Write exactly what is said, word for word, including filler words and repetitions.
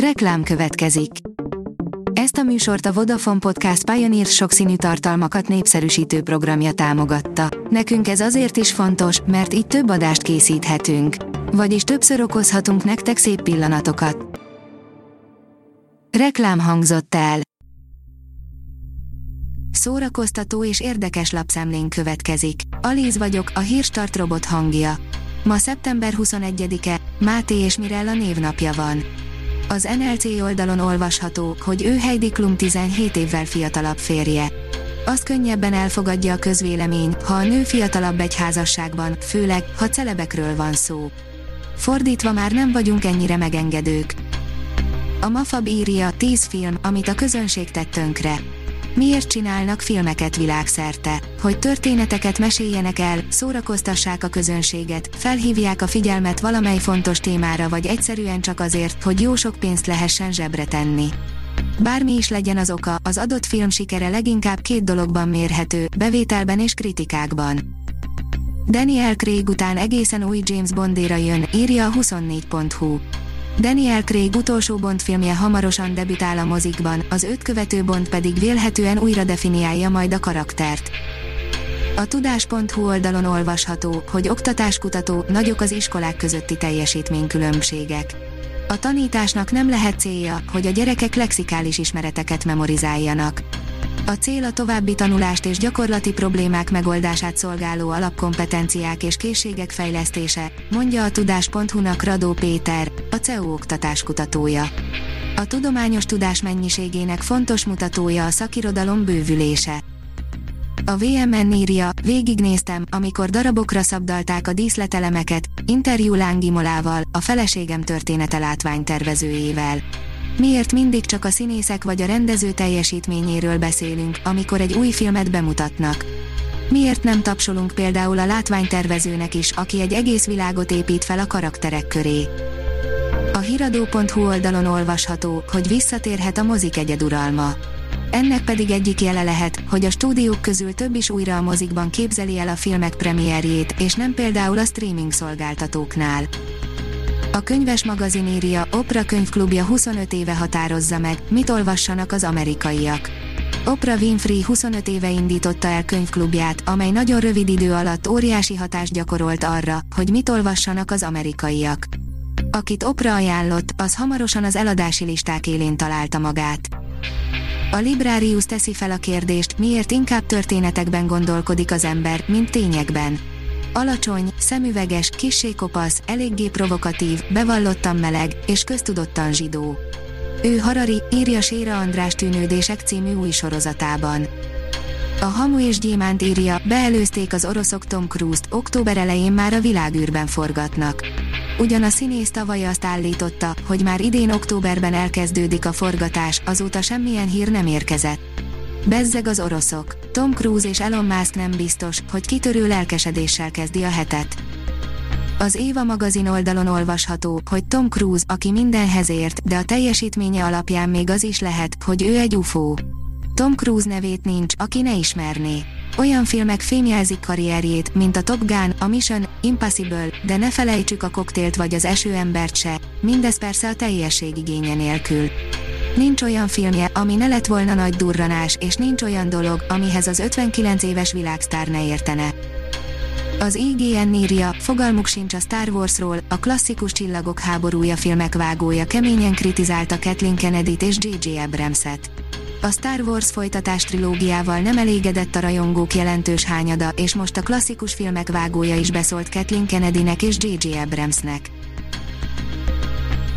Reklám következik. Ezt a műsort a Vodafone Podcast Pioneers sokszínű tartalmakat népszerűsítő programja támogatta. Nekünk ez azért is fontos, mert így több adást készíthetünk. Vagyis többször okozhatunk nektek szép pillanatokat. Reklám hangzott el. Szórakoztató és érdekes lapszemlén következik. Alíz vagyok, a Hírstart robot hangja. Ma szeptember huszonegyedike, Máté és Mirella névnapja van. Az en el cé oldalon olvasható, hogy ő Heidi Klum tizenhét évvel fiatalabb férje. Azt könnyebben elfogadja a közvélemény, ha a nő fiatalabb egy házasságban, főleg, ha celebekről van szó. Fordítva már nem vagyunk ennyire megengedők. A Mafab írja, tíz film, amit a közönség tett tönkre. Miért csinálnak filmeket világszerte? Hogy történeteket meséljenek el, szórakoztassák a közönséget, felhívják a figyelmet valamely fontos témára, vagy egyszerűen csak azért, hogy jó sok pénzt lehessen zsebre tenni. Bármi is legyen az oka, az adott film sikere leginkább két dologban mérhető, bevételben és kritikákban. Daniel Craig után egészen új James Bondéra jön, írja a huszonnégy pont hu. Daniel Craig utolsó Bond filmje hamarosan debütál a mozikban, az öt követő Bond pedig vélhetően újra definiálja majd a karaktert. A Tudás.hu oldalon olvasható, hogy oktatáskutató, nagyok az iskolák közötti teljesítménykülönbségek. A tanításnak nem lehet célja, hogy a gyerekek lexikális ismereteket memorizáljanak. A cél a további tanulást és gyakorlati problémák megoldását szolgáló alapkompetenciák és készségek fejlesztése, mondja a Tudás.hu-nak Radó Péter, a cé e u oktatáskutatója. A tudományos tudás mennyiségének fontos mutatója a szakirodalom bővülése. A vé em en írja, végignéztem, amikor darabokra szabdalták a díszletelemeket, interjú Lángi Molával, a feleségem története látványtervezőjével. Miért mindig csak a színészek vagy a rendező teljesítményéről beszélünk, amikor egy új filmet bemutatnak? Miért nem tapsolunk például a látványtervezőnek is, aki egy egész világot épít fel a karakterek köré? A híradó pont hu oldalon olvasható, hogy visszatérhet a mozik egyeduralma. Ennek pedig egyik jele lehet, hogy a stúdiók közül több is újra a mozikban képzeli el a filmek premierjét, és nem például a streaming szolgáltatóknál. A Könyvesmagazinéria, Oprah könyvklubja huszonöt éve határozza meg, mit olvassanak az amerikaiak. Oprah Winfrey huszonöt éve indította el könyvklubját, amely nagyon rövid idő alatt óriási hatást gyakorolt arra, hogy mit olvassanak az amerikaiak. Akit Oprah ajánlott, az hamarosan az eladási listák élén találta magát. A Librarius teszi fel a kérdést, miért inkább történetekben gondolkodik az ember, mint tényekben. Alacsony, szemüveges, kissé kopasz, eléggé provokatív, bevallottan meleg, és köztudottan zsidó. Ő Harari, írja Séra András Tűnődések című új sorozatában. A Hamu és Gyémánt írja, beelőzték az oroszok Tom Cruise-t, október elején már a világűrben forgatnak. Ugyan a színész tavaly azt állította, hogy már idén októberben elkezdődik a forgatás, azóta semmilyen hír nem érkezett. Bezzeg az oroszok. Tom Cruise és Elon Musk nem biztos, hogy kitörő lelkesedéssel kezdi a hetet. Az Éva magazin oldalon olvasható, hogy Tom Cruise, aki mindenhez ért, de a teljesítménye alapján még az is lehet, hogy ő egy u f o. Tom Cruise nevét nincs, aki ne ismerné. Olyan filmek fémjelzik karrierjét, mint a Top Gun, a Mission Impossible, de ne felejtsük a koktélt vagy az esőembert se, mindez persze a teljesség igénye nélkül. Nincs olyan filmje, ami ne lett volna nagy durranás, és nincs olyan dolog, amihez az ötvenkilenc éves világsztár ne értene. Az i gé en írja, fogalmuk sincs a Star Warsról, a klasszikus Csillagok háborúja filmek vágója keményen kritizálta Kathleen Kennedyt és dzsé dzsé Abramset. A Star Wars folytatás trilógiával nem elégedett a rajongók jelentős hányada, és most a klasszikus filmek vágója is beszólt Kathleen Kennedynek és dzsé dzsé Abramsnek.